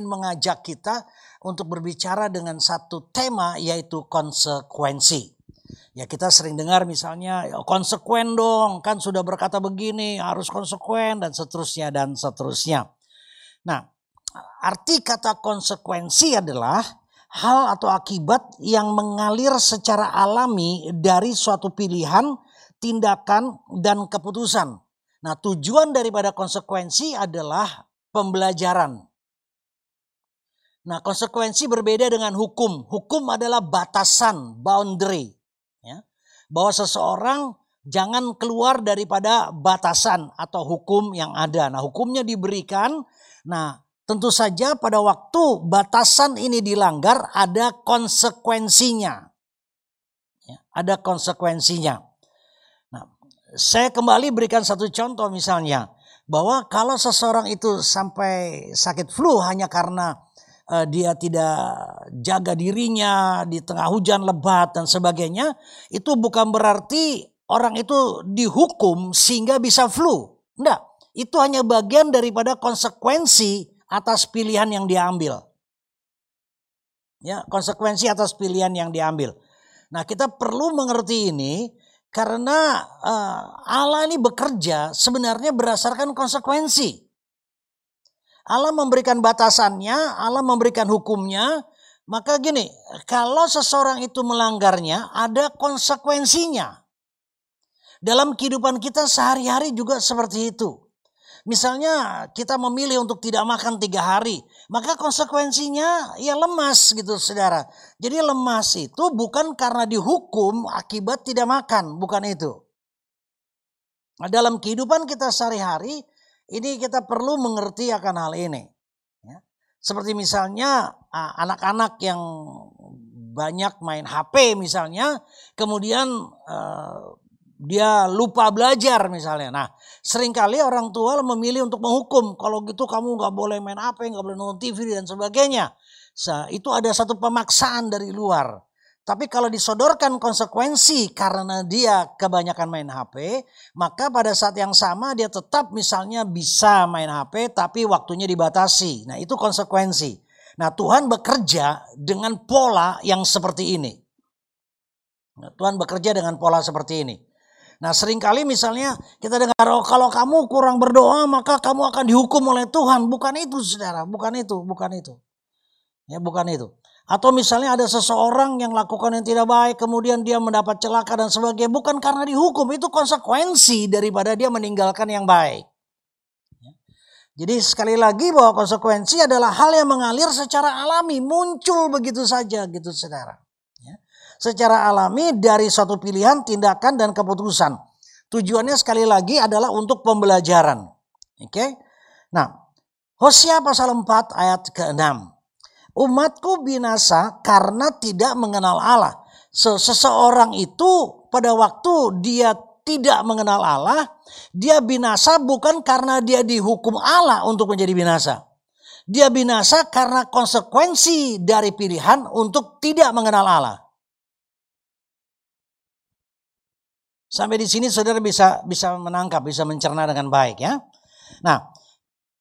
ingin mengajak kita untuk berbicara dengan satu tema, yaitu konsekuensi. Ya, kita sering dengar misalnya, konsekuen dong, kan sudah berkata begini, harus konsekuen, dan seterusnya, dan seterusnya. Nah, arti kata konsekuensi adalah hal atau akibat yang mengalir secara alami dari suatu pilihan, tindakan, dan keputusan. Nah, tujuan daripada konsekuensi adalah pembelajaran. Nah, konsekuensi berbeda dengan hukum. Hukum adalah batasan, boundary. Ya, bahwa seseorang jangan keluar daripada batasan atau hukum yang ada. Nah, hukumnya diberikan. Nah, tentu saja pada waktu batasan ini dilanggar ada konsekuensinya. Ya, ada konsekuensinya. Saya kembali berikan satu contoh misalnya, bahwa kalau seseorang itu sampai sakit flu hanya karena dia tidak jaga dirinya di tengah hujan lebat dan sebagainya, itu bukan berarti orang itu dihukum sehingga bisa flu. Enggak, itu hanya bagian daripada konsekuensi atas pilihan yang diambil. Ya, konsekuensi atas pilihan yang diambil. Nah, kita perlu mengerti ini. Karena Allah ini bekerja sebenarnya berdasarkan konsekuensi. Allah memberikan batasannya, Allah memberikan hukumnya. Maka gini, kalau seseorang itu melanggarnya ada konsekuensinya. Dalam kehidupan kita sehari-hari juga seperti itu. Misalnya kita memilih untuk tidak makan 3 hari. Maka konsekuensinya ya lemas gitu saudara. Jadi lemas itu bukan karena dihukum akibat tidak makan, bukan itu. Nah, dalam kehidupan kita sehari-hari ini kita perlu mengerti akan hal ini. Ya. Seperti misalnya anak-anak yang banyak main HP misalnya, kemudian dia lupa belajar misalnya. Nah, seringkali orang tua memilih untuk menghukum. Kalau gitu kamu gak boleh main HP, gak boleh nonton TV dan sebagainya. Itu ada satu pemaksaan dari luar. Tapi kalau disodorkan konsekuensi karena dia kebanyakan main HP, maka pada saat yang sama dia tetap misalnya bisa main HP tapi waktunya dibatasi. Nah, itu konsekuensi. Nah, Tuhan bekerja dengan pola yang seperti ini. Nah, Tuhan bekerja dengan pola seperti ini. Nah, seringkali misalnya kita dengar, oh, kalau kamu kurang berdoa maka kamu akan dihukum oleh Tuhan. Bukan itu saudara, bukan itu. Ya, bukan itu. Atau misalnya ada seseorang yang lakukan yang tidak baik kemudian dia mendapat celaka dan sebagainya. Bukan karena dihukum, itu konsekuensi daripada dia meninggalkan yang baik. Jadi sekali lagi bahwa konsekuensi adalah hal yang mengalir secara alami, muncul begitu saja gitu saudara. Secara alami dari suatu pilihan, tindakan, dan keputusan. Tujuannya sekali lagi adalah untuk pembelajaran. Oke? Nah, Hosea pasal 4 ayat ke-6. Umatku binasa karena tidak mengenal Allah. Seseorang itu pada waktu dia tidak mengenal Allah, dia binasa bukan karena dia dihukum Allah untuk menjadi binasa. Dia binasa karena konsekuensi dari pilihan untuk tidak mengenal Allah. Sampai di sini saudara bisa menangkap, bisa mencerna dengan baik ya. Nah,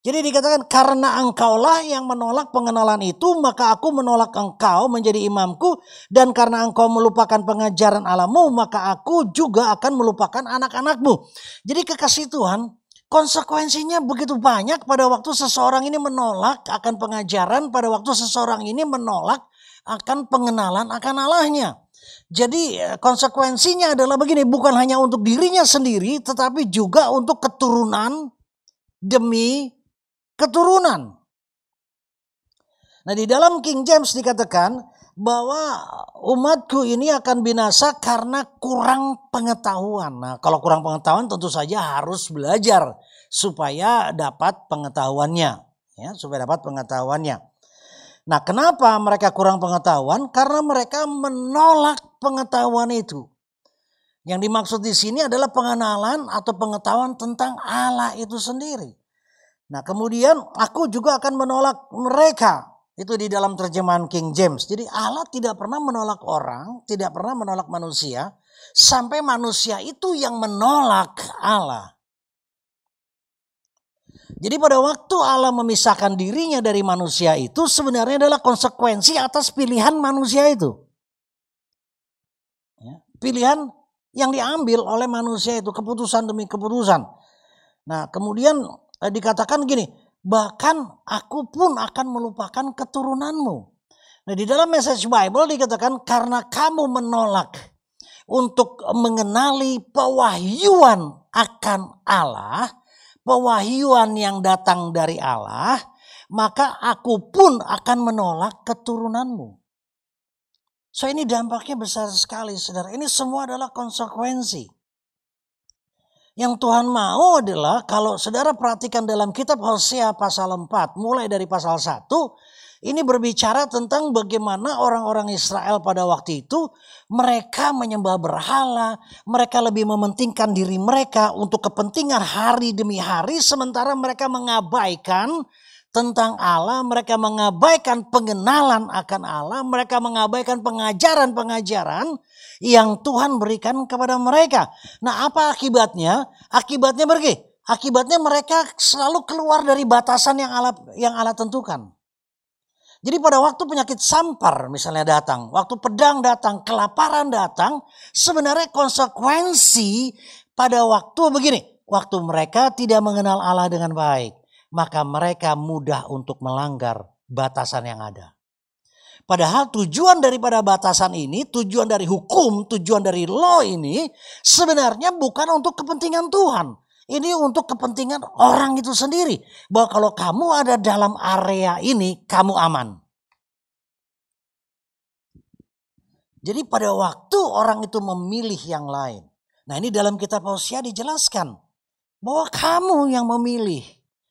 jadi dikatakan karena engkaulah yang menolak pengenalan itu, maka aku menolak engkau menjadi imamku. Dan karena engkau melupakan pengajaran Allahmu, maka aku juga akan melupakan anak-anakmu. Jadi kekasih Tuhan, konsekuensinya begitu banyak pada waktu seseorang ini menolak akan pengajaran, pada waktu seseorang ini menolak akan pengenalan akan Allahnya. Jadi konsekuensinya adalah begini, bukan hanya untuk dirinya sendiri tetapi juga untuk keturunan demi keturunan. Nah, di dalam King James dikatakan bahwa umatku ini akan binasa karena kurang pengetahuan. Nah, kalau kurang pengetahuan tentu saja harus belajar supaya dapat pengetahuannya. Ya, supaya dapat pengetahuannya. Nah, kenapa mereka kurang pengetahuan? Karena mereka menolak pengetahuan itu. Yang dimaksud di sini adalah pengenalan atau pengetahuan tentang Allah itu sendiri. Nah, kemudian aku juga akan menolak mereka. Itu di dalam terjemahan King James. Jadi Allah tidak pernah menolak orang, tidak pernah menolak manusia, sampai manusia itu yang menolak Allah. Jadi pada waktu Allah memisahkan dirinya dari manusia itu sebenarnya adalah konsekuensi atas pilihan manusia itu. Pilihan yang diambil oleh manusia itu, keputusan demi keputusan. Nah kemudian dikatakan gini, bahkan aku pun akan melupakan keturunanmu. Nah di dalam Message Bible dikatakan karena kamu menolak untuk mengenali pewahyuan akan Allah, pewahyuan yang datang dari Allah, maka aku pun akan menolak keturunanmu. So ini dampaknya besar sekali saudara. Ini semua adalah konsekuensi. Yang Tuhan mau adalah kalau saudara perhatikan dalam kitab Hosea pasal 4 mulai dari pasal 1. Ini berbicara tentang bagaimana orang-orang Israel pada waktu itu mereka menyembah berhala, mereka lebih mementingkan diri mereka untuk kepentingan hari demi hari, sementara mereka mengabaikan tentang Allah, mereka mengabaikan pengenalan akan Allah, mereka mengabaikan pengajaran-pengajaran yang Tuhan berikan kepada mereka. Nah, apa akibatnya? Akibatnya mereka selalu keluar dari batasan yang Allah tentukan. Jadi pada waktu penyakit sampar misalnya datang, waktu pedang datang, kelaparan datang, sebenarnya konsekuensi pada waktu begini. Waktu mereka tidak mengenal Allah dengan baik, maka mereka mudah untuk melanggar batasan yang ada. Padahal tujuan daripada batasan ini, tujuan dari hukum, tujuan dari law ini sebenarnya bukan untuk kepentingan Tuhan. Ini untuk kepentingan orang itu sendiri. Bahwa kalau kamu ada dalam area ini, kamu aman. Jadi pada waktu orang itu memilih yang lain. Nah ini dalam kitab Hosea dijelaskan. Bahwa kamu yang memilih.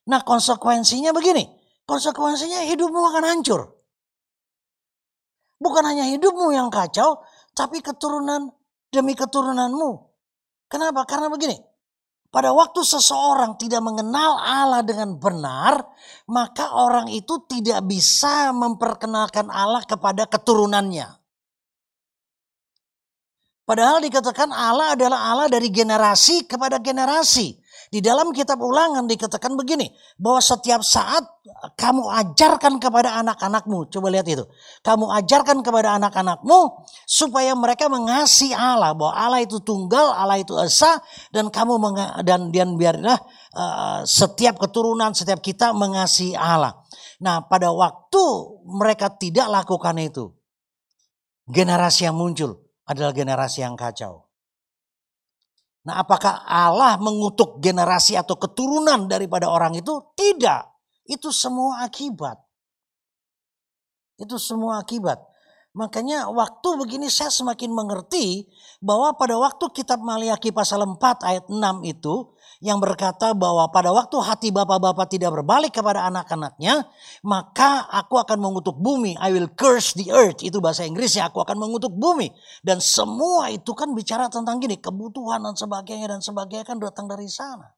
Nah konsekuensinya begini. Konsekuensinya hidupmu akan hancur. Bukan hanya hidupmu yang kacau. Tapi keturunan demi keturunanmu. Kenapa? Karena begini. Pada waktu seseorang tidak mengenal Allah dengan benar, maka orang itu tidak bisa memperkenalkan Allah kepada keturunannya. Padahal dikatakan Allah adalah Allah dari generasi kepada generasi. Di dalam kitab Ulangan dikatakan begini, bahwa setiap saat kamu ajarkan kepada anak-anakmu. Coba lihat itu. Kamu ajarkan kepada anak-anakmu supaya mereka mengasihi Allah. Bahwa Allah itu tunggal, Allah itu esa. Dan kamu dan biarlah setiap keturunan, setiap kita mengasihi Allah. Nah pada waktu mereka tidak lakukan itu, generasi yang muncul adalah generasi yang kacau. Nah apakah Allah mengutuk generasi atau keturunan daripada orang itu? Tidak. Itu semua akibat. Itu semua akibat. Makanya waktu begini saya semakin mengerti bahwa pada waktu kitab Maliaki pasal 4 ayat 6 itu yang berkata bahwa pada waktu hati bapak-bapak tidak berbalik kepada anak-anaknya, maka aku akan mengutuk bumi. I will curse the earth. Itu bahasa Inggrisnya, aku akan mengutuk bumi. Dan semua itu kan bicara tentang gini, kebutuhan dan sebagainya kan datang dari sana.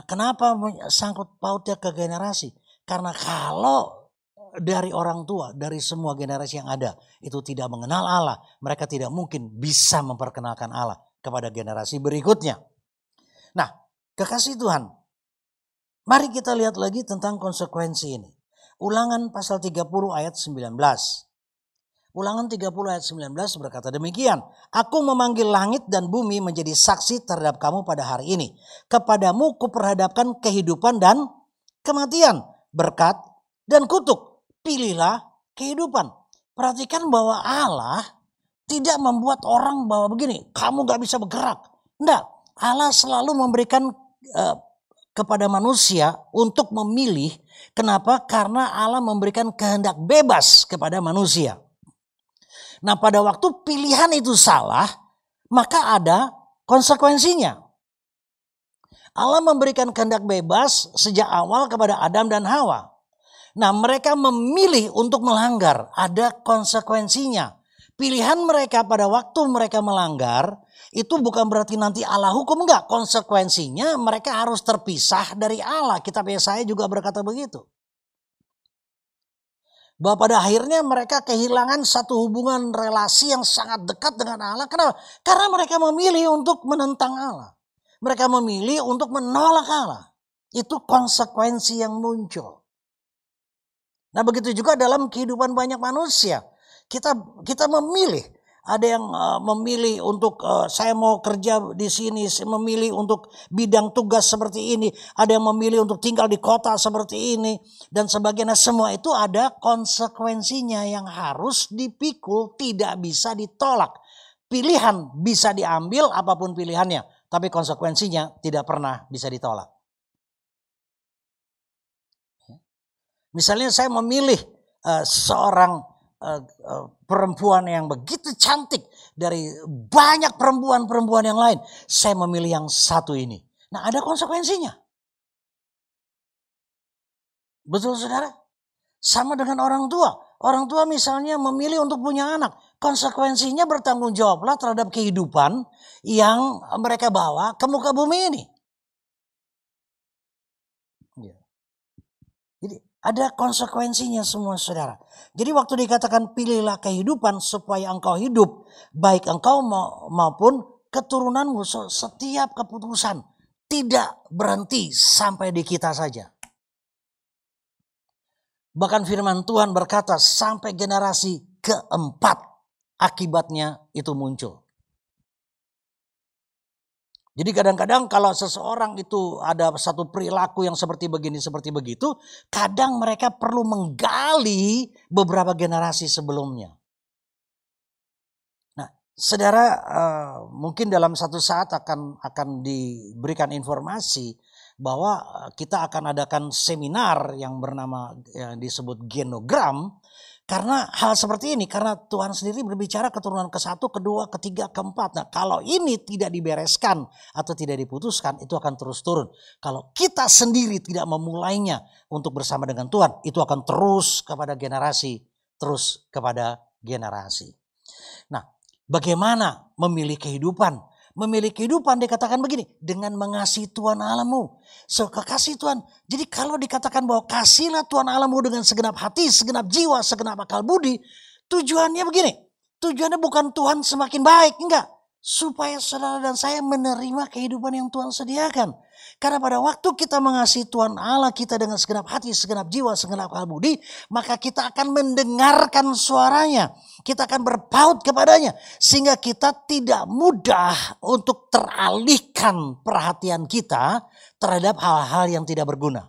Nah kenapa sangkut pautnya ke generasi? Karena kalau dari orang tua, dari semua generasi yang ada, itu tidak mengenal Allah, mereka tidak mungkin bisa memperkenalkan Allah kepada generasi berikutnya. Nah, kekasih Tuhan, mari kita lihat lagi tentang konsekuensi ini. Ulangan pasal 30 ayat 19. Ulangan 30 ayat 19 berkata demikian. Aku memanggil langit dan bumi menjadi saksi terhadap kamu pada hari ini. Kepadamu kuperhadapkan kehidupan dan kematian, berkat dan kutuk. Pilihlah kehidupan. Perhatikan bahwa Allah tidak membuat orang bahwa begini, kamu gak bisa bergerak. Enggak. Allah selalu memberikan kepada manusia untuk memilih. Kenapa? Karena Allah memberikan kehendak bebas kepada manusia. Nah pada waktu pilihan itu salah, maka ada konsekuensinya. Allah memberikan kehendak bebas sejak awal kepada Adam dan Hawa. Nah mereka memilih untuk melanggar, ada konsekuensinya. Pilihan mereka pada waktu mereka melanggar itu bukan berarti nanti Allah hukum, enggak. Konsekuensinya mereka harus terpisah dari Allah. Kitab Yesaya juga berkata begitu. Bahwa pada akhirnya mereka kehilangan satu hubungan relasi yang sangat dekat dengan Allah. Kenapa? Karena mereka memilih untuk menentang Allah. Mereka memilih untuk menolak Allah. Itu konsekuensi yang muncul. Nah, begitu juga dalam kehidupan banyak manusia. Kita memilih. Ada yang memilih untuk saya mau kerja di sini, memilih untuk bidang tugas seperti ini, ada yang memilih untuk tinggal di kota seperti ini, dan sebagainya. Semua itu ada konsekuensinya yang harus dipikul, tidak bisa ditolak. Pilihan bisa diambil apapun pilihannya, tapi konsekuensinya tidak pernah bisa ditolak. Misalnya saya memilih seorang perempuan yang begitu cantik dari banyak perempuan-perempuan yang lain, saya memilih yang satu ini. Nah, ada konsekuensinya. Betul, saudara? Sama dengan orang tua. Orang tua misalnya memilih untuk punya anak. Konsekuensinya bertanggung jawablah terhadap kehidupan yang mereka bawa ke muka bumi ini. Jadi ada konsekuensinya semua, saudara. Jadi waktu dikatakan pilihlah kehidupan supaya engkau hidup, baik engkau maupun keturunanmu, setiap keputusan tidak berhenti sampai di kita saja. Bahkan firman Tuhan berkata sampai generasi keempat akibatnya itu muncul. Jadi kadang-kadang kalau seseorang itu ada satu perilaku yang seperti begini, seperti begitu, kadang mereka perlu menggali beberapa generasi sebelumnya. Nah, saudara, mungkin dalam satu saat akan diberikan informasi bahwa kita akan adakan seminar yang bernama, yang disebut genogram. Karena hal seperti ini, karena Tuhan sendiri berbicara keturunan ke-1, ke-2, ke-3, ke-4. Nah, kalau ini tidak dibereskan atau tidak diputuskan, itu akan terus turun. Kalau kita sendiri tidak memulainya untuk bersama dengan Tuhan, itu akan terus kepada generasi, terus kepada generasi. Nah, bagaimana memilih kehidupan? Memilih kehidupan dikatakan begini, dengan mengasihi Tuhan Allahmu. So, kekasih Tuhan. Jadi kalau dikatakan bahwa kasihilah Tuhan Allahmu dengan segenap hati, segenap jiwa, segenap akal budi. Tujuannya begini, tujuannya bukan Tuhan semakin baik, enggak. Supaya saudara dan saya menerima kehidupan yang Tuhan sediakan. Karena pada waktu kita mengasihi Tuhan Allah kita dengan segenap hati, segenap jiwa, segenap akal budi, maka kita akan mendengarkan suaranya. Kita akan berpaut kepadanya. Sehingga kita tidak mudah untuk teralihkan perhatian kita terhadap hal-hal yang tidak berguna.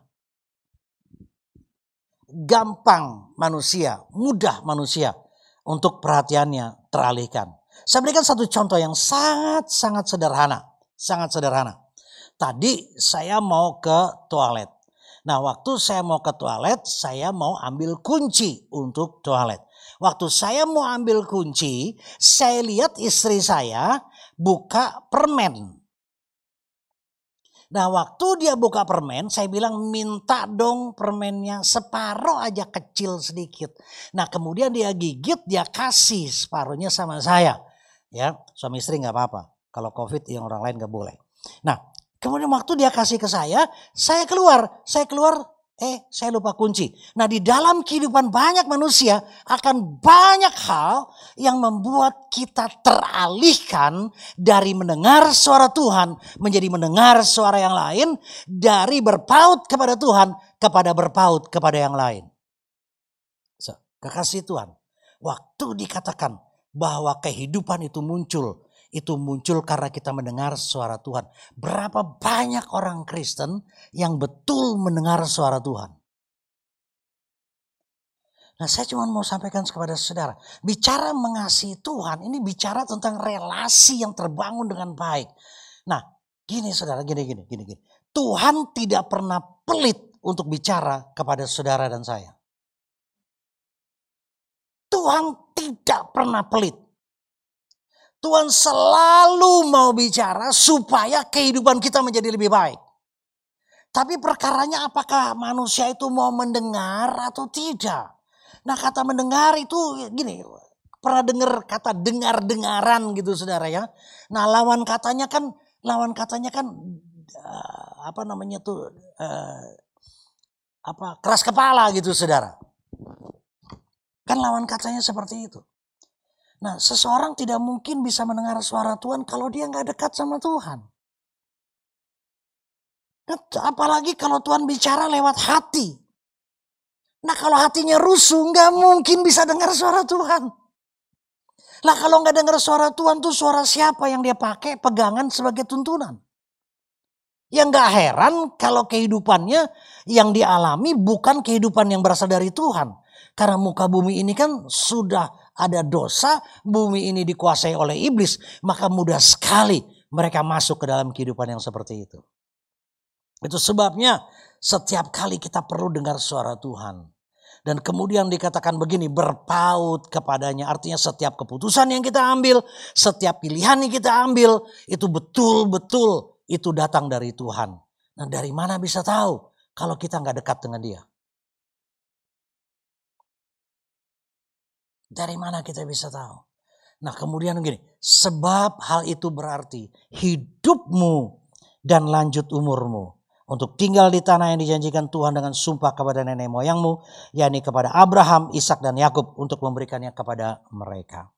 Gampang manusia, mudah manusia untuk perhatiannya teralihkan. Saya berikan satu contoh yang sangat-sangat sederhana. Sangat sederhana. Tadi saya mau ke toilet. Nah, waktu saya mau ke toilet, saya mau ambil kunci untuk toilet. Waktu saya mau ambil kunci, saya lihat istri saya buka permen. Nah, waktu dia buka permen, saya bilang minta dong permennya separuh aja, kecil sedikit. Nah, kemudian dia gigit, dia kasih separuhnya sama saya. Ya, suami istri nggak apa-apa. Kalau COVID yang orang lain nggak boleh. Nah, kemudian waktu dia kasih ke saya keluar, saya lupa kunci. Nah, di dalam kehidupan banyak manusia akan banyak hal yang membuat kita teralihkan dari mendengar suara Tuhan menjadi mendengar suara yang lain, dari berpaut kepada Tuhan kepada berpaut kepada yang lain. So, kekasih Tuhan, waktu dikatakan bahwa kehidupan itu muncul karena kita mendengar suara Tuhan. Berapa banyak orang Kristen yang betul mendengar suara Tuhan. Nah, saya cuma mau sampaikan kepada saudara. Bicara mengasihi Tuhan, ini bicara tentang relasi yang terbangun dengan baik. Nah, gini saudara, gini. Tuhan tidak pernah pelit untuk bicara kepada saudara dan saya. Tuhan tidak pernah pelit. Tuhan selalu mau bicara supaya kehidupan kita menjadi lebih baik. Tapi perkaranya apakah manusia itu mau mendengar atau tidak. Nah, kata mendengar itu gini, pernah dengar kata dengar-dengaran gitu saudara ya. Nah, lawan katanya kan keras kepala gitu saudara. Kan lawan katanya seperti itu. Nah, seseorang tidak mungkin bisa mendengar suara Tuhan kalau dia nggak dekat sama Tuhan. Apalagi kalau Tuhan bicara lewat hati. Nah kalau hatinya rusuh nggak mungkin bisa dengar suara Tuhan. Nah kalau nggak dengar suara Tuhan tuh suara siapa yang dia pakai pegangan sebagai tuntunan? Ya nggak heran kalau kehidupannya yang dialami bukan kehidupan yang berasal dari Tuhan. Karena muka bumi ini kan sudah ada dosa, bumi ini dikuasai oleh iblis. Maka mudah sekali mereka masuk ke dalam kehidupan yang seperti itu. Itu sebabnya setiap kali kita perlu dengar suara Tuhan. Dan kemudian dikatakan begini, berpaut kepadanya. Artinya setiap keputusan yang kita ambil, setiap pilihan yang kita ambil, itu betul-betul itu datang dari Tuhan. Nah dari mana bisa tahu kalau kita nggak dekat dengan dia? Dari mana kita bisa tahu? Nah kemudian begini, sebab hal itu berarti hidupmu dan lanjut umurmu untuk tinggal di tanah yang dijanjikan Tuhan dengan sumpah kepada nenek moyangmu, yakni kepada Abraham, Ishak dan Yakub untuk memberikannya kepada mereka.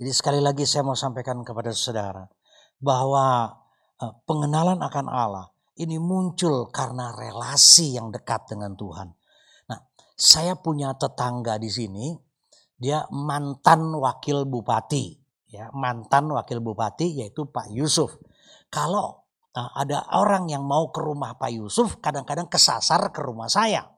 Jadi sekali lagi saya mau sampaikan kepada saudara bahwa pengenalan akan Allah ini muncul karena relasi yang dekat dengan Tuhan. Nah, saya punya tetangga di sini, dia mantan wakil bupati, ya, mantan wakil bupati yaitu Pak Yusuf. Kalau ada orang yang mau ke rumah Pak Yusuf, kadang-kadang kesasar ke rumah saya.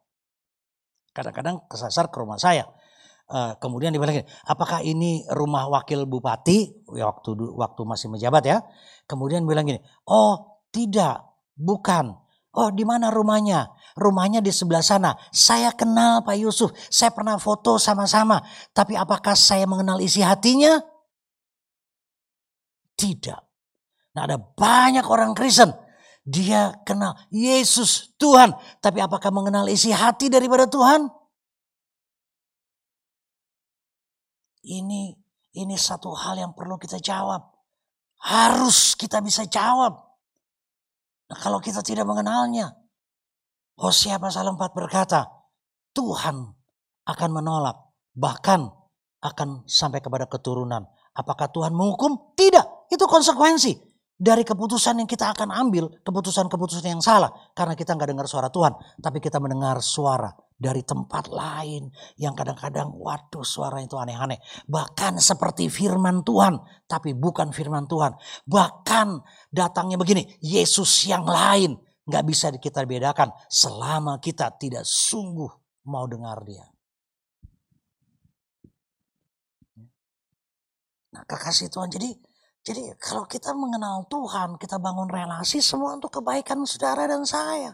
Kemudian dibilang, apakah ini rumah wakil bupati? Ya, waktu masih menjabat ya. Kemudian bilang gini, oh tidak, bukan. Oh di mana rumahnya? Rumahnya di sebelah sana. Saya kenal Pak Yusuf, saya pernah foto sama-sama. Tapi apakah saya mengenal isi hatinya? Tidak. Nah, ada banyak orang Kristen, dia kenal Yesus Tuhan. Tapi apakah mengenal isi hati daripada Tuhan? Ini satu hal yang perlu kita jawab. Harus kita bisa jawab. Nah, kalau kita tidak mengenalnya. Hosea pasal 4 berkata, Tuhan akan menolak. Bahkan akan sampai kepada keturunan. Apakah Tuhan menghukum? Tidak, itu konsekuensi. Dari keputusan yang kita akan ambil, keputusan-keputusan yang salah. Karena kita nggak dengar suara Tuhan. Tapi kita mendengar suara dari tempat lain. Yang kadang-kadang waduh suara itu aneh-aneh. Bahkan seperti firman Tuhan. Tapi bukan firman Tuhan. Bahkan datangnya begini. Yesus yang lain. Nggak bisa kita bedakan. Selama kita tidak sungguh mau dengar dia. Nah kekasih Tuhan Jadi kalau kita mengenal Tuhan, kita bangun relasi semua untuk kebaikan saudara dan saya.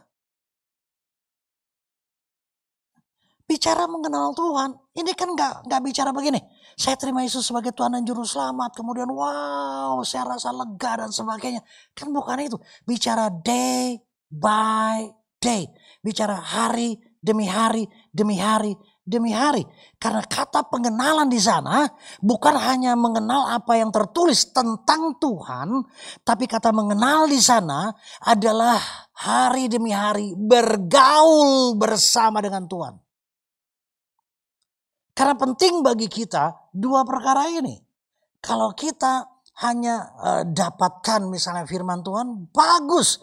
Bicara mengenal Tuhan, ini kan nggak bicara begini. Saya terima Yesus sebagai Tuhan dan Juru Selamat, kemudian wow saya rasa lega dan sebagainya. Kan bukan itu, bicara day by day. Bicara hari demi hari demi hari. Karena kata pengenalan di sana bukan hanya mengenal apa yang tertulis tentang Tuhan, tapi kata mengenal di sana adalah hari demi hari bergaul bersama dengan Tuhan. Karena penting bagi kita dua perkara ini. Kalau kita hanya dapatkan misalnya firman Tuhan, bagus.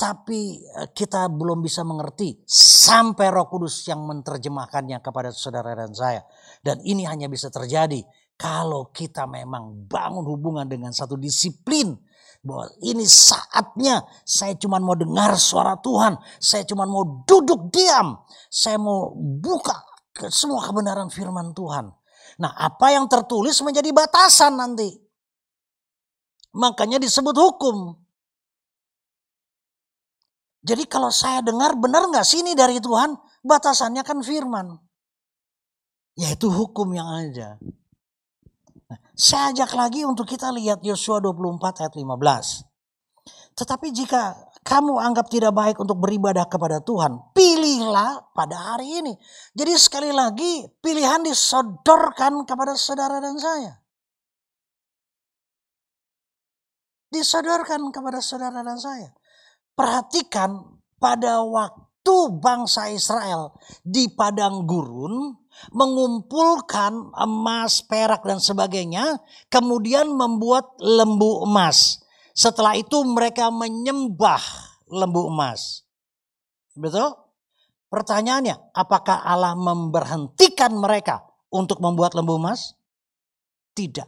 Tapi kita belum bisa mengerti sampai Roh Kudus yang menerjemahkannya kepada saudara dan saya. Dan ini hanya bisa terjadi kalau kita memang bangun hubungan dengan satu disiplin. Bahwa ini saatnya saya cuma mau dengar suara Tuhan. Saya cuma mau duduk diam. Saya mau buka semua kebenaran firman Tuhan. Nah apa yang tertulis menjadi batasan nanti. Makanya disebut hukum. Jadi kalau saya dengar benar gak sih ini dari Tuhan? Batasannya kan firman. Yaitu hukum yang ada. Nah, saya ajak lagi untuk kita lihat Yosua 24 ayat 15. Tetapi jika kamu anggap tidak baik untuk beribadah kepada Tuhan, pilihlah pada hari ini. Jadi sekali lagi pilihan disodorkan kepada saudara dan saya. Disodorkan kepada saudara dan saya. Perhatikan pada waktu bangsa Israel di padang gurun mengumpulkan emas, perak dan sebagainya. Kemudian membuat lembu emas. Setelah itu mereka menyembah lembu emas. Betul? Pertanyaannya, apakah Allah memberhentikan mereka untuk membuat lembu emas? Tidak.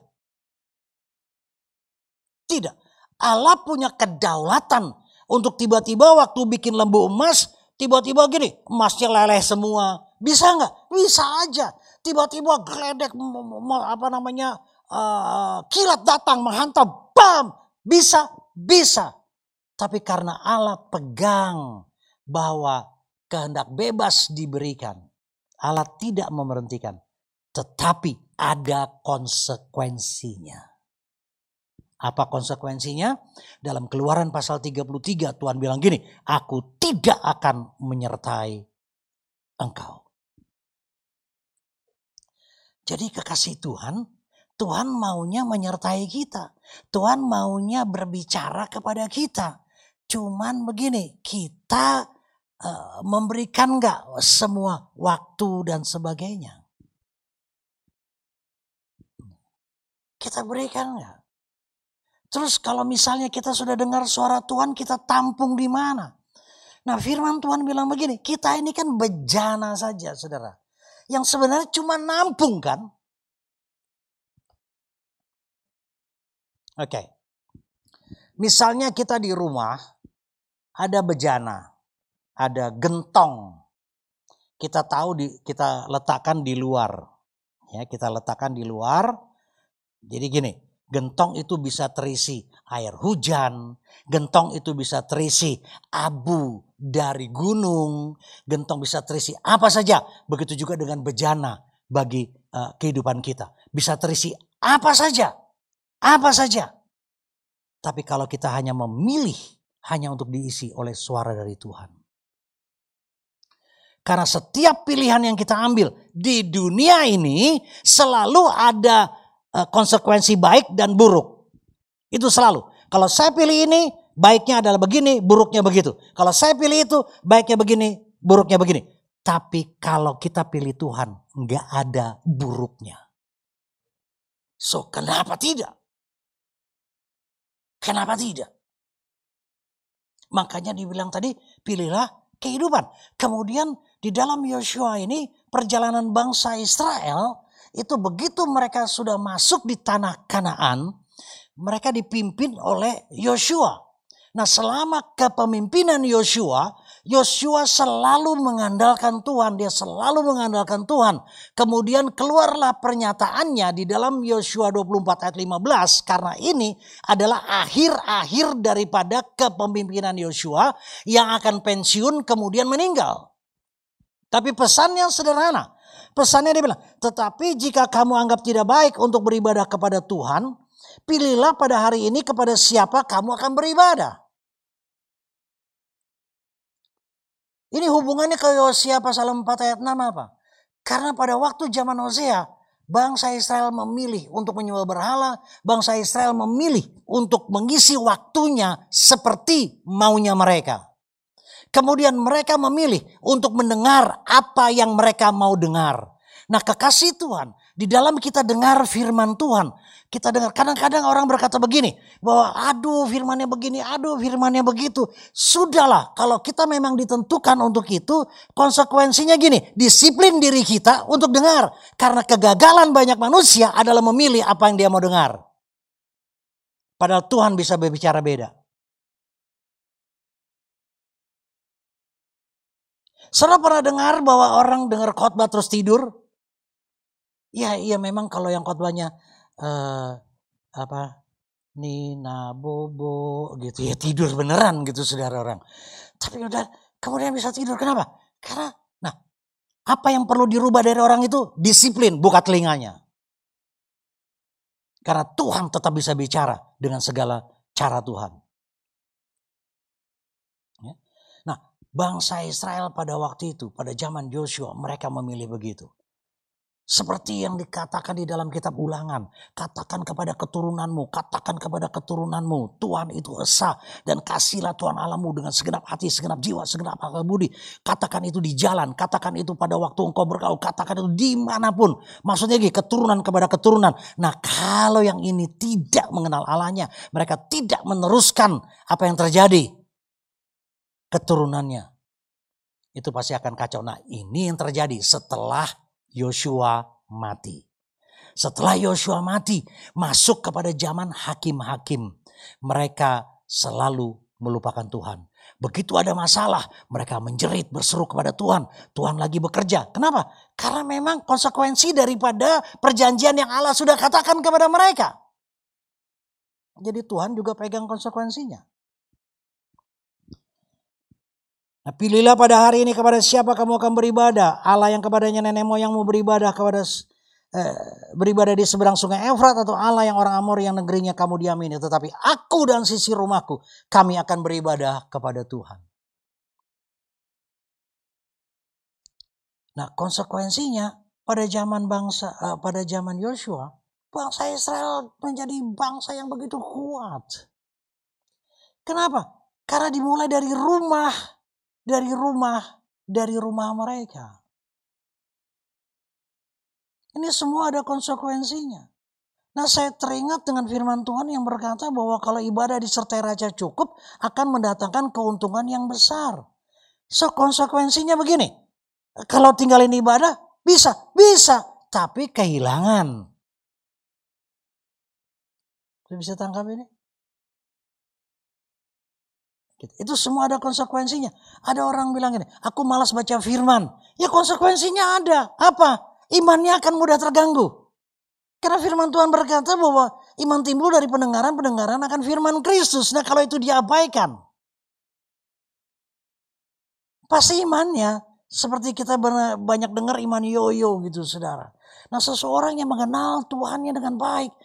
Tidak. Allah punya kedaulatan untuk tiba-tiba waktu bikin lembu emas, tiba-tiba gini, emasnya leleh semua. Bisa nggak? Bisa aja. Tiba-tiba geledek, kilat datang menghantam, bam! Bisa, bisa. Tapi karena Allah pegang bahwa kehendak bebas diberikan, Allah tidak memberhentikan, tetapi ada konsekuensinya. Apa konsekuensinya? Dalam Keluaran pasal 33 Tuhan bilang gini, aku tidak akan menyertai engkau. Jadi kekasih Tuhan, Tuhan maunya menyertai kita. Tuhan maunya berbicara kepada kita. Cuman begini, kita memberikan nggak semua waktu dan sebagainya? Kita berikan nggak? Terus kalau misalnya kita sudah dengar suara Tuhan, kita tampung di mana? Nah, firman Tuhan bilang begini, kita ini kan bejana saja, saudara. Yang sebenarnya cuma nampung kan? Oke. Misalnya kita di rumah ada bejana, ada gentong, kita tahu kita letakkan di luar, ya kita letakkan di luar. Jadi gini, gentong itu bisa terisi air hujan, gentong itu bisa terisi abu dari gunung, gentong bisa terisi apa saja. Begitu juga dengan bejana bagi kehidupan kita, bisa terisi apa saja, apa saja. Tapi kalau kita hanya memilih hanya untuk diisi oleh suara dari Tuhan. Karena setiap pilihan yang kita ambil di dunia ini selalu ada konsekuensi baik dan buruk. Itu selalu. Kalau saya pilih ini, baiknya adalah begini, buruknya begitu. Kalau saya pilih itu, baiknya begini, buruknya begini. Tapi kalau kita pilih Tuhan, nggak ada buruknya. So, kenapa tidak? Kenapa tidak? Makanya dibilang tadi, pilihlah kehidupan. Kemudian di dalam Yosua ini perjalanan bangsa Israel itu begitu mereka sudah masuk di tanah Kanaan, mereka dipimpin oleh Yosua. Nah, selama kepemimpinan Yosua, Yosua selalu mengandalkan Tuhan, dia selalu mengandalkan Tuhan. Kemudian keluarlah pernyataannya di dalam Yosua 24 ayat 15, karena ini adalah akhir-akhir daripada kepemimpinan Yosua yang akan pensiun kemudian meninggal. Tapi pesannya sederhana, pesannya dia bilang, tetapi jika kamu anggap tidak baik untuk beribadah kepada Tuhan, pilihlah pada hari ini kepada siapa kamu akan beribadah. Ini hubungannya ke Hosea pasal 4 ayat 6 apa? Karena pada waktu zaman Hosea, bangsa Israel memilih untuk menyembah berhala, bangsa Israel memilih untuk mengisi waktunya seperti maunya mereka. Kemudian mereka memilih untuk mendengar apa yang mereka mau dengar. Nah, kekasih Tuhan, di dalam kita dengar firman Tuhan, kita dengar, kadang-kadang orang berkata begini, bahwa aduh firmannya begini, aduh firmannya begitu. Sudahlah, kalau kita memang ditentukan untuk itu, konsekuensinya gini, disiplin diri kita untuk dengar. Karena kegagalan banyak manusia adalah memilih apa yang dia mau dengar. Padahal Tuhan bisa berbicara beda. Saudara pernah dengar bahwa orang dengar khotbah terus tidur? Ya, iya memang kalau yang khotbahnya Nina Bobo gitu ya tidur beneran gitu saudara orang. Tapi udah kemudian bisa tidur kenapa? Karena nah apa yang perlu dirubah dari orang itu disiplin buka telinganya. Karena Tuhan tetap bisa bicara dengan segala cara Tuhan. Bangsa Israel pada waktu itu, pada zaman Yosua, mereka memilih begitu. Seperti yang dikatakan di dalam kitab Ulangan. Katakan kepada keturunanmu, katakan kepada keturunanmu. Tuhan itu esa dan kasihlah Tuhan Allahmu dengan segenap hati, segenap jiwa, segenap akal budi. Katakan itu di jalan, katakan itu pada waktu engkau bergaul, katakan itu dimanapun. Maksudnya gini, keturunan kepada keturunan. Nah kalau yang ini tidak mengenal Allahnya, mereka tidak meneruskan apa yang terjadi. keturunannya. Itu pasti akan kacau. Nah, ini yang terjadi setelah Yosua mati. Setelah Yosua mati, masuk kepada zaman hakim-hakim. Mereka selalu melupakan Tuhan. Begitu ada masalah, mereka menjerit, berseru kepada Tuhan. Tuhan lagi bekerja. Kenapa? Karena memang konsekuensi daripada perjanjian yang Allah sudah katakan kepada mereka. Jadi Tuhan juga pegang konsekuensinya. Nah, pilihlah pada hari ini kepada siapa kamu akan beribadah. Allah yang kepadanya nenek moyangmu beribadah, kepada beribadah di seberang sungai Efrat, atau Allah yang orang Amor yang negerinya kamu diam ini. Tetapi aku dan sisi rumahku, kami akan beribadah kepada Tuhan. Nah, konsekuensinya pada zaman Yosua, bangsa Israel menjadi bangsa yang begitu kuat. Kenapa? Karena dimulai dari rumah mereka. Ini semua ada konsekuensinya. Nah, saya teringat dengan firman Tuhan yang berkata bahwa kalau ibadah disertai raja cukup akan mendatangkan keuntungan yang besar. So, konsekuensinya begini. Kalau tinggalin ibadah bisa, tapi kehilangan. Sudah bisa tangkap ini? Itu semua ada konsekuensinya. Ada orang bilang gini, aku malas baca firman. Ya, konsekuensinya ada. Apa? Imannya akan mudah terganggu. Karena firman Tuhan berkata bahwa iman timbul dari pendengaran, pendengaran akan firman Kristus. Nah, kalau itu diabaikan, pasti imannya seperti kita banyak dengar iman yoyo gitu, saudara. Nah, seseorang yang mengenal Tuhannya dengan baik,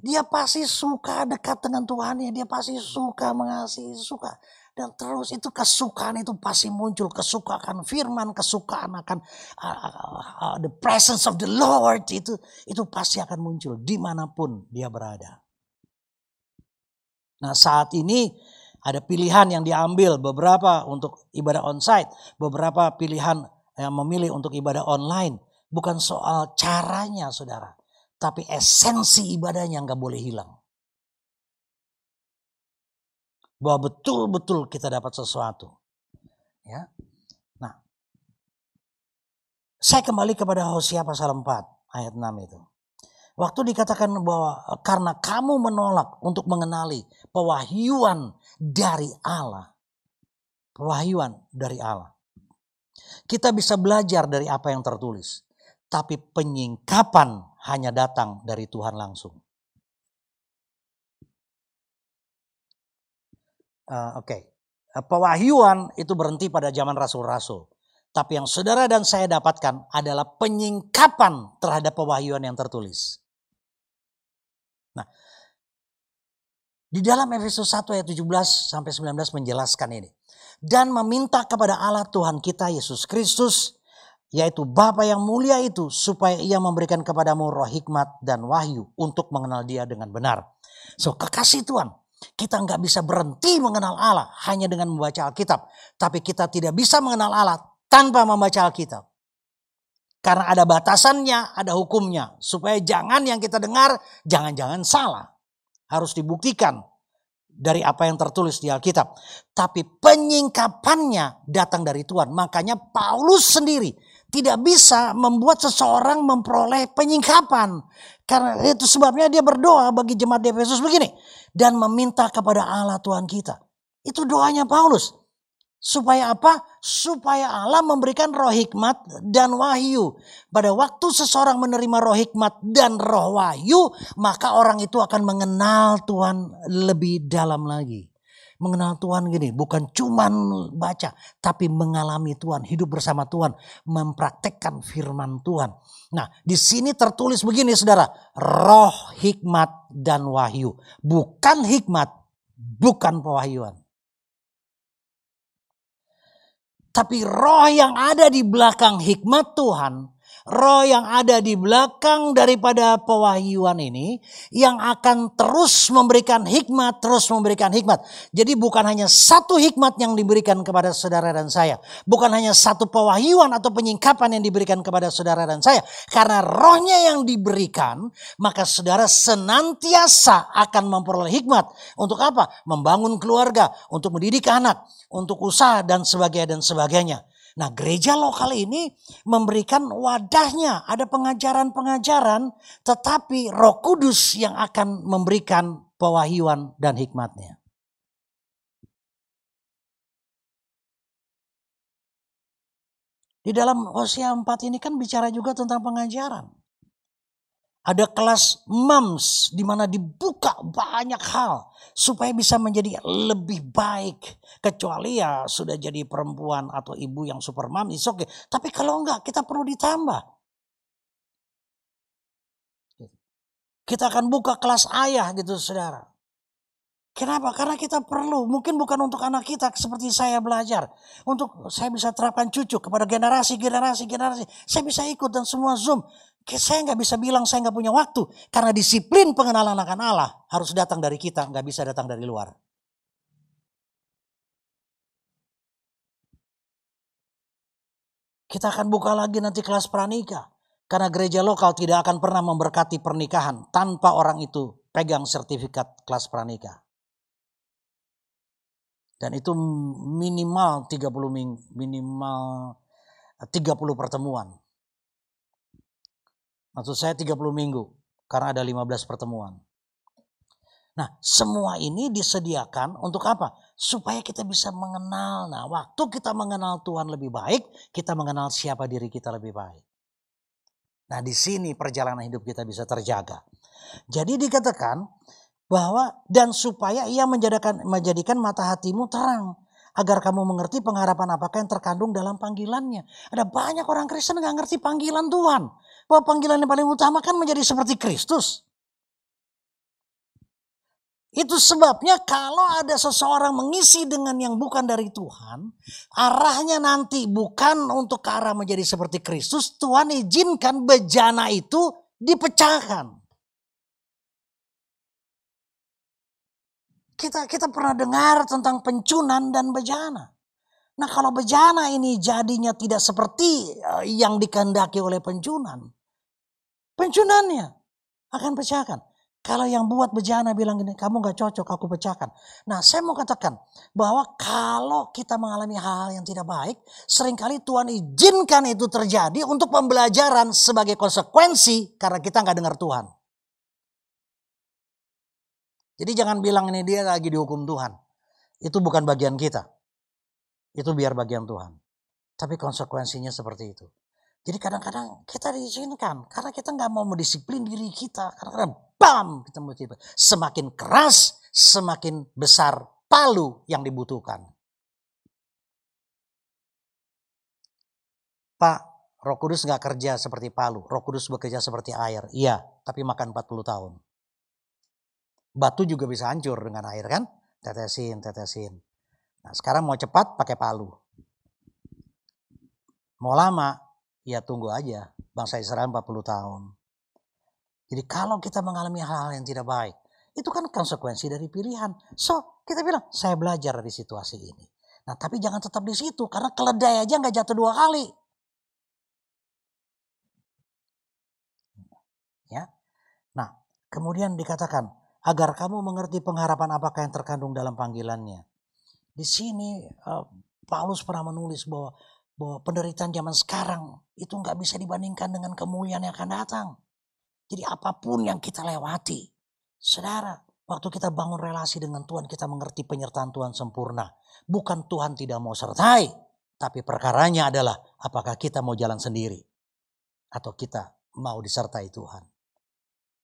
dia pasti suka dekat dengan Tuhan, dia pasti suka mengasihi, suka. Dan terus itu kesukaan itu pasti muncul. Kesukaan firman, kesukaan akan the presence of the Lord itu pasti akan muncul dimanapun dia berada. Nah, saat ini ada pilihan yang diambil, beberapa untuk ibadah onsite, beberapa pilihan yang memilih untuk ibadah online. Bukan soal caranya, saudara. Tapi esensi ibadahnya nggak boleh hilang. Bahwa betul-betul kita dapat sesuatu. Ya. Nah, saya kembali kepada Hosea pasal 4 ayat 6 itu. Waktu dikatakan bahwa karena kamu menolak untuk mengenali pewahyuan dari Allah. Pewahyuan dari Allah. Kita bisa belajar dari apa yang tertulis. Tapi penyingkapan hanya datang dari Tuhan langsung. Pewahyuan itu berhenti pada zaman rasul-rasul. Tapi yang saudara dan saya dapatkan adalah penyingkapan terhadap pewahyuan yang tertulis. Nah, di dalam Efesus 1 ayat 17-19 menjelaskan ini. Dan meminta kepada Allah Tuhan kita Yesus Kristus, yaitu Bapa yang mulia itu, supaya ia memberikan kepadamu roh hikmat dan wahyu untuk mengenal dia dengan benar. So, kekasih Tuhan, kita nggak bisa berhenti mengenal Allah hanya dengan membaca Alkitab. Tapi kita tidak bisa mengenal Allah tanpa membaca Alkitab. Karena ada batasannya, ada hukumnya. Supaya jangan yang kita dengar, jangan-jangan salah. Harus dibuktikan dari apa yang tertulis di Alkitab. Tapi penyingkapannya datang dari Tuhan. Makanya Paulus sendiri tidak bisa membuat seseorang memperoleh penyingkapan. Karena itu sebabnya dia berdoa bagi jemaat di Efesus begini. Dan meminta kepada Allah Tuhan kita. Itu doanya Paulus. Supaya apa? Supaya Allah memberikan roh hikmat dan wahyu. Pada waktu seseorang menerima roh hikmat dan roh wahyu, maka orang itu akan mengenal Tuhan lebih dalam lagi. Mengenal Tuhan gini, bukan cuman baca, tapi mengalami Tuhan, hidup bersama Tuhan, mempraktekkan firman Tuhan. Nah, di sini tertulis begini, saudara, roh hikmat dan wahyu. Bukan hikmat, bukan pewahyuan. Tapi roh yang ada di belakang hikmat Tuhan, roh yang ada di belakang daripada pewahyuan ini yang akan terus memberikan hikmat, Jadi bukan hanya satu hikmat yang diberikan kepada saudara dan saya. Bukan hanya satu pewahyuan atau penyingkapan yang diberikan kepada saudara dan saya. Karena rohnya yang diberikan, maka saudara senantiasa akan memperoleh hikmat. Untuk apa? Membangun keluarga, untuk mendidik anak, untuk usaha dan sebagainya Nah, gereja lokal ini memberikan wadahnya, ada pengajaran-pengajaran, tetapi Roh Kudus yang akan memberikan pewahyuan dan hikmatnya. Di dalam Hosea 4 ini kan bicara juga tentang pengajaran. Ada kelas MAMS di mana dibuka banyak hal supaya bisa menjadi lebih baik. Kecuali ya sudah jadi perempuan atau ibu yang super mom, it's okay. Tapi kalau enggak, kita perlu ditambah. Kita akan buka kelas ayah gitu saudara. Kenapa? Karena kita perlu, mungkin bukan untuk anak kita seperti saya belajar. Untuk saya bisa terapkan cucu kepada generasi. Saya bisa ikut dan semua Zoom. Saya nggak bisa bilang saya nggak punya waktu. Karena disiplin pengenalan akan Allah harus datang dari kita, nggak bisa datang dari luar. Kita akan buka lagi nanti kelas pranikah. Karena gereja lokal tidak akan pernah memberkati pernikahan tanpa orang itu pegang sertifikat kelas pranikah. Dan itu minimal 30 pertemuan. Maksud saya 30 minggu karena ada 15 pertemuan. Nah, semua ini disediakan untuk apa? Supaya kita bisa mengenal. Nah, waktu kita mengenal Tuhan lebih baik, kita mengenal siapa diri kita lebih baik. Nah, di sini perjalanan hidup kita bisa terjaga. Jadi dikatakan bahwa dan supaya ia menjadikan mata hatimu terang agar kamu mengerti pengharapan apakah yang terkandung dalam panggilannya. Ada banyak orang Kristen nggak ngerti panggilan Tuhan. Bahwa panggilan yang paling utama kan menjadi seperti Kristus. Itu sebabnya kalau ada seseorang mengisi dengan yang bukan dari Tuhan, arahnya nanti bukan untuk ke arah menjadi seperti Kristus. Tuhan izinkan bejana itu dipecahkan. Kita pernah dengar tentang pencunan dan bejana. Nah, kalau bejana ini jadinya tidak seperti yang dikehendaki oleh pencunan, pencunannya akan pecahkan. Kalau yang buat bejana bilang gini, kamu gak cocok, aku pecahkan. Nah, saya mau katakan bahwa kalau kita mengalami hal yang tidak baik, seringkali Tuhan izinkan itu terjadi untuk pembelajaran sebagai konsekuensi karena kita gak dengar Tuhan. Jadi jangan bilang ini dia lagi dihukum Tuhan. Itu bukan bagian kita. Itu biar bagian Tuhan. Tapi konsekuensinya seperti itu. Jadi kadang-kadang kita diizinkan. Karena kita nggak mau mendisiplin diri kita. Kadang-kadang bam! Kita mendisiplin. Semakin keras, semakin besar palu yang dibutuhkan. Pak, Roh Kudus nggak kerja seperti palu. Roh Kudus bekerja seperti air. Iya, tapi makan 40 tahun. Batu juga bisa hancur dengan air kan, tetesin. Nah, sekarang mau cepat pakai palu. Mau lama, ya tunggu aja. Bangsa Israel 40 tahun. Jadi kalau kita mengalami hal-hal yang tidak baik, itu kan konsekuensi dari pilihan. So, kita bilang, saya belajar dari situasi ini. Nah, tapi jangan tetap di situ, karena keledai aja nggak jatuh 2 kali. Ya. Nah, kemudian dikatakan, agar kamu mengerti pengharapan apakah yang terkandung dalam panggilannya. Di sini Paulus pernah menulis bahwa penderitaan zaman sekarang itu nggak bisa dibandingkan dengan kemuliaan yang akan datang. Jadi apapun yang kita lewati, saudara, waktu kita bangun relasi dengan Tuhan kita mengerti penyertaan Tuhan sempurna. Bukan Tuhan tidak mau sertai, tapi perkaranya adalah apakah kita mau jalan sendiri atau kita mau disertai Tuhan.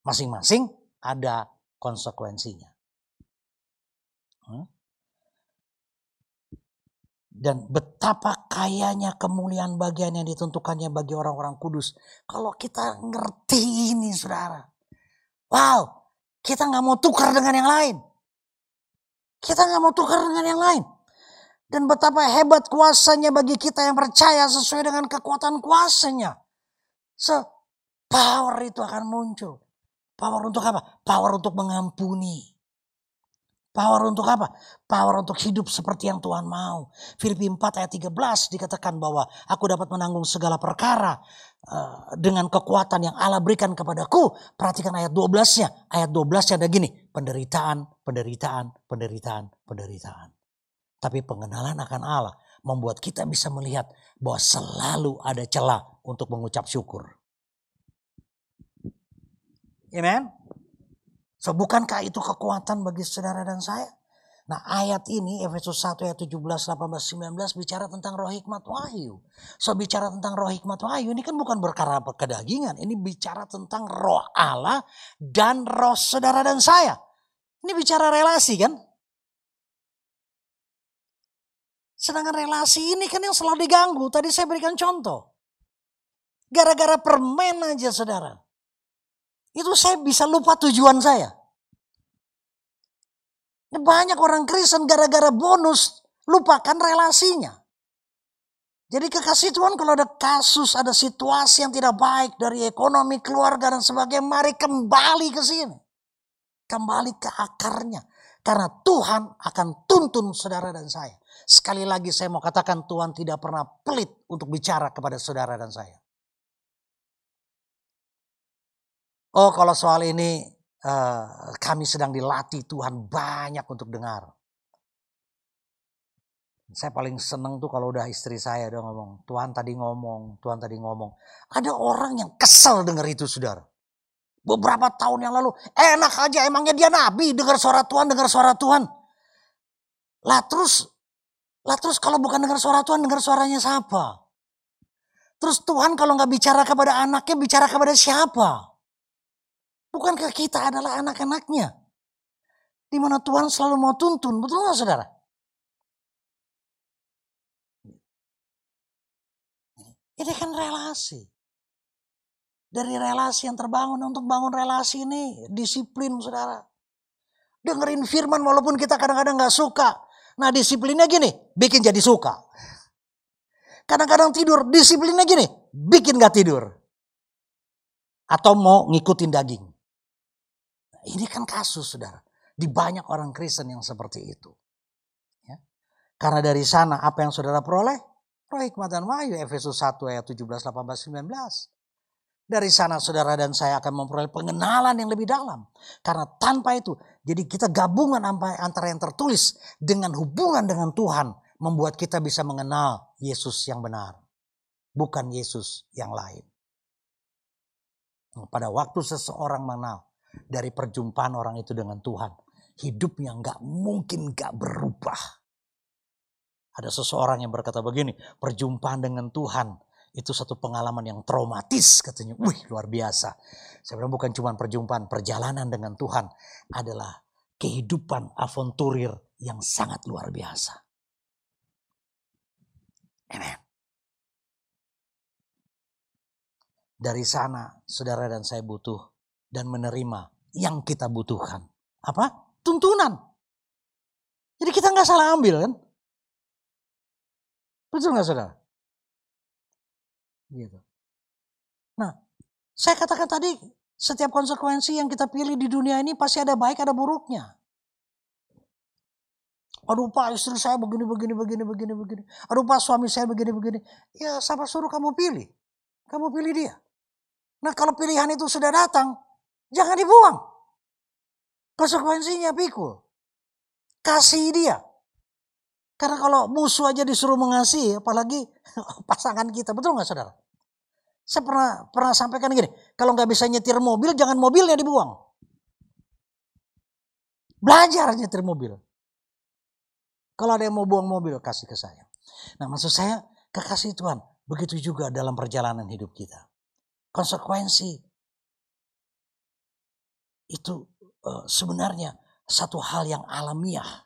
Masing-masing ada konsekuensinya. Dan betapa kayanya kemuliaan bagian yang ditentukannya bagi orang-orang kudus. Kalau kita ngerti ini saudara. Wow, kita gak mau tukar dengan yang lain. Dan betapa hebat kuasanya bagi kita yang percaya sesuai dengan kekuatan kuasanya. So, power itu akan muncul. Power untuk apa? Power untuk mengampuni. Power untuk apa? Power untuk hidup seperti yang Tuhan mau. Filipi 4 ayat 13 dikatakan bahwa aku dapat menanggung segala perkara dengan kekuatan yang Allah berikan kepadaku. Perhatikan ayat 12-nya. Ayat 12-nya ada gini. Penderitaan. Tapi pengenalan akan Allah membuat kita bisa melihat bahwa selalu ada celah untuk mengucap syukur. Amen. So, bukankah itu kekuatan bagi saudara dan saya? Nah, ayat ini Efesus 1 ayat 17, 18, 19 bicara tentang roh hikmat wahyu. So, bicara tentang roh hikmat wahyu ini kan bukan perkara kedagingan. Ini bicara tentang roh Allah dan roh saudara dan saya. Ini bicara relasi kan? Sedangkan relasi ini kan yang selalu diganggu. Tadi saya berikan contoh. Gara-gara permen aja saudara. Itu saya bisa lupa tujuan saya. Banyak orang Kristen gara-gara bonus lupakan relasinya. Jadi kekasih Tuhan, kalau ada kasus, ada situasi yang tidak baik dari ekonomi, keluarga dan sebagainya, mari kembali ke sini. Kembali ke akarnya. Karena Tuhan akan tuntun saudara dan saya. Sekali lagi saya mau katakan, Tuhan tidak pernah pelit untuk bicara kepada saudara dan saya. Oh, kalau soal ini kami sedang dilatih Tuhan banyak untuk dengar. Saya paling seneng tuh kalau udah istri saya udah ngomong, Tuhan tadi ngomong. Ada orang yang kesel dengar itu saudara. Beberapa tahun yang lalu, enak aja emangnya dia nabi dengar suara Tuhan. Lah terus kalau bukan dengar suara Tuhan, dengar suaranya siapa? Terus Tuhan kalau gak bicara kepada anaknya, bicara kepada siapa? Bukankah kita adalah anak-anaknya? Di mana Tuhan selalu mau tuntun, betul nggak saudara? Ini kan relasi. Dari relasi yang terbangun, untuk bangun relasi ini disiplin saudara. Dengerin firman walaupun kita kadang-kadang nggak suka. Nah, disiplinnya gini, bikin jadi suka. Kadang-kadang tidur, disiplinnya gini, bikin nggak tidur. Atau mau ngikutin daging. Ini kan kasus saudara. Di banyak orang Kristen yang seperti itu. Ya. Karena dari sana apa yang saudara peroleh? Roh hikmat dan wahyu. Efesus 1 ayat 17, 18, 19. Dari sana saudara dan saya akan memperoleh pengenalan yang lebih dalam. Karena tanpa itu. Jadi kita gabungan antara yang tertulis dengan hubungan dengan Tuhan. Membuat kita bisa mengenal Yesus yang benar. Bukan Yesus yang lain. Pada waktu seseorang mengenal dari perjumpaan orang itu dengan Tuhan, hidupnya nggak mungkin nggak berubah. Ada seseorang yang berkata begini, perjumpaan dengan Tuhan itu satu pengalaman yang traumatis, katanya. Wih, luar biasa. Saya bilang bukan cuma perjumpaan, perjalanan dengan Tuhan adalah kehidupan aventurir yang sangat luar biasa. Amen. Dari sana saudara dan saya butuh dan menerima yang kita butuhkan. Apa? Tuntunan. Jadi kita gak salah ambil kan? Betul gak saudara? Gitu. Nah, saya katakan tadi setiap konsekuensi yang kita pilih di dunia ini pasti ada baik ada buruknya. Aduh Pak, istri saya begini. Aduh Pak, suami saya begini. Ya, siapa suruh kamu pilih? Kamu pilih dia. Nah, kalau pilihan itu sudah datang, jangan dibuang. Konsekuensinya pikul. Kasih dia. Karena kalau musuh aja disuruh mengasihi, apalagi pasangan kita. Betul gak saudara? Saya pernah sampaikan gini, kalau gak bisa nyetir mobil, jangan mobilnya dibuang. Belajar nyetir mobil. Kalau ada yang mau buang mobil, kasih ke saya. Nah, maksud saya, kekasih Tuhan. Begitu juga dalam perjalanan hidup kita. Konsekuensi itu sebenarnya satu hal yang alamiah.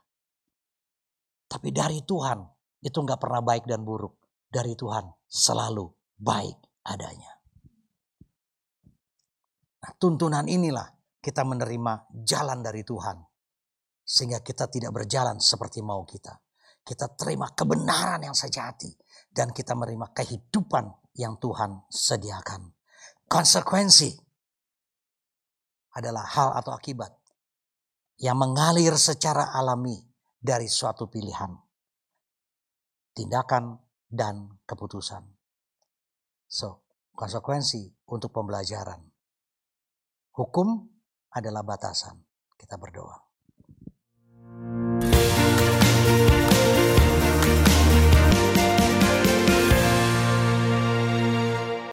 Tapi dari Tuhan itu gak pernah baik dan buruk. Dari Tuhan selalu baik adanya. Nah, tuntunan inilah kita menerima jalan dari Tuhan. Sehingga kita tidak berjalan seperti mau kita. Kita terima kebenaran yang sejati. Dan kita menerima kehidupan yang Tuhan sediakan. konsekuensi adalah hal atau akibat yang mengalir secara alami dari suatu pilihan, tindakan, dan keputusan. So, konsekuensi untuk pembelajaran. Hukum adalah batasan. Kita berdoa.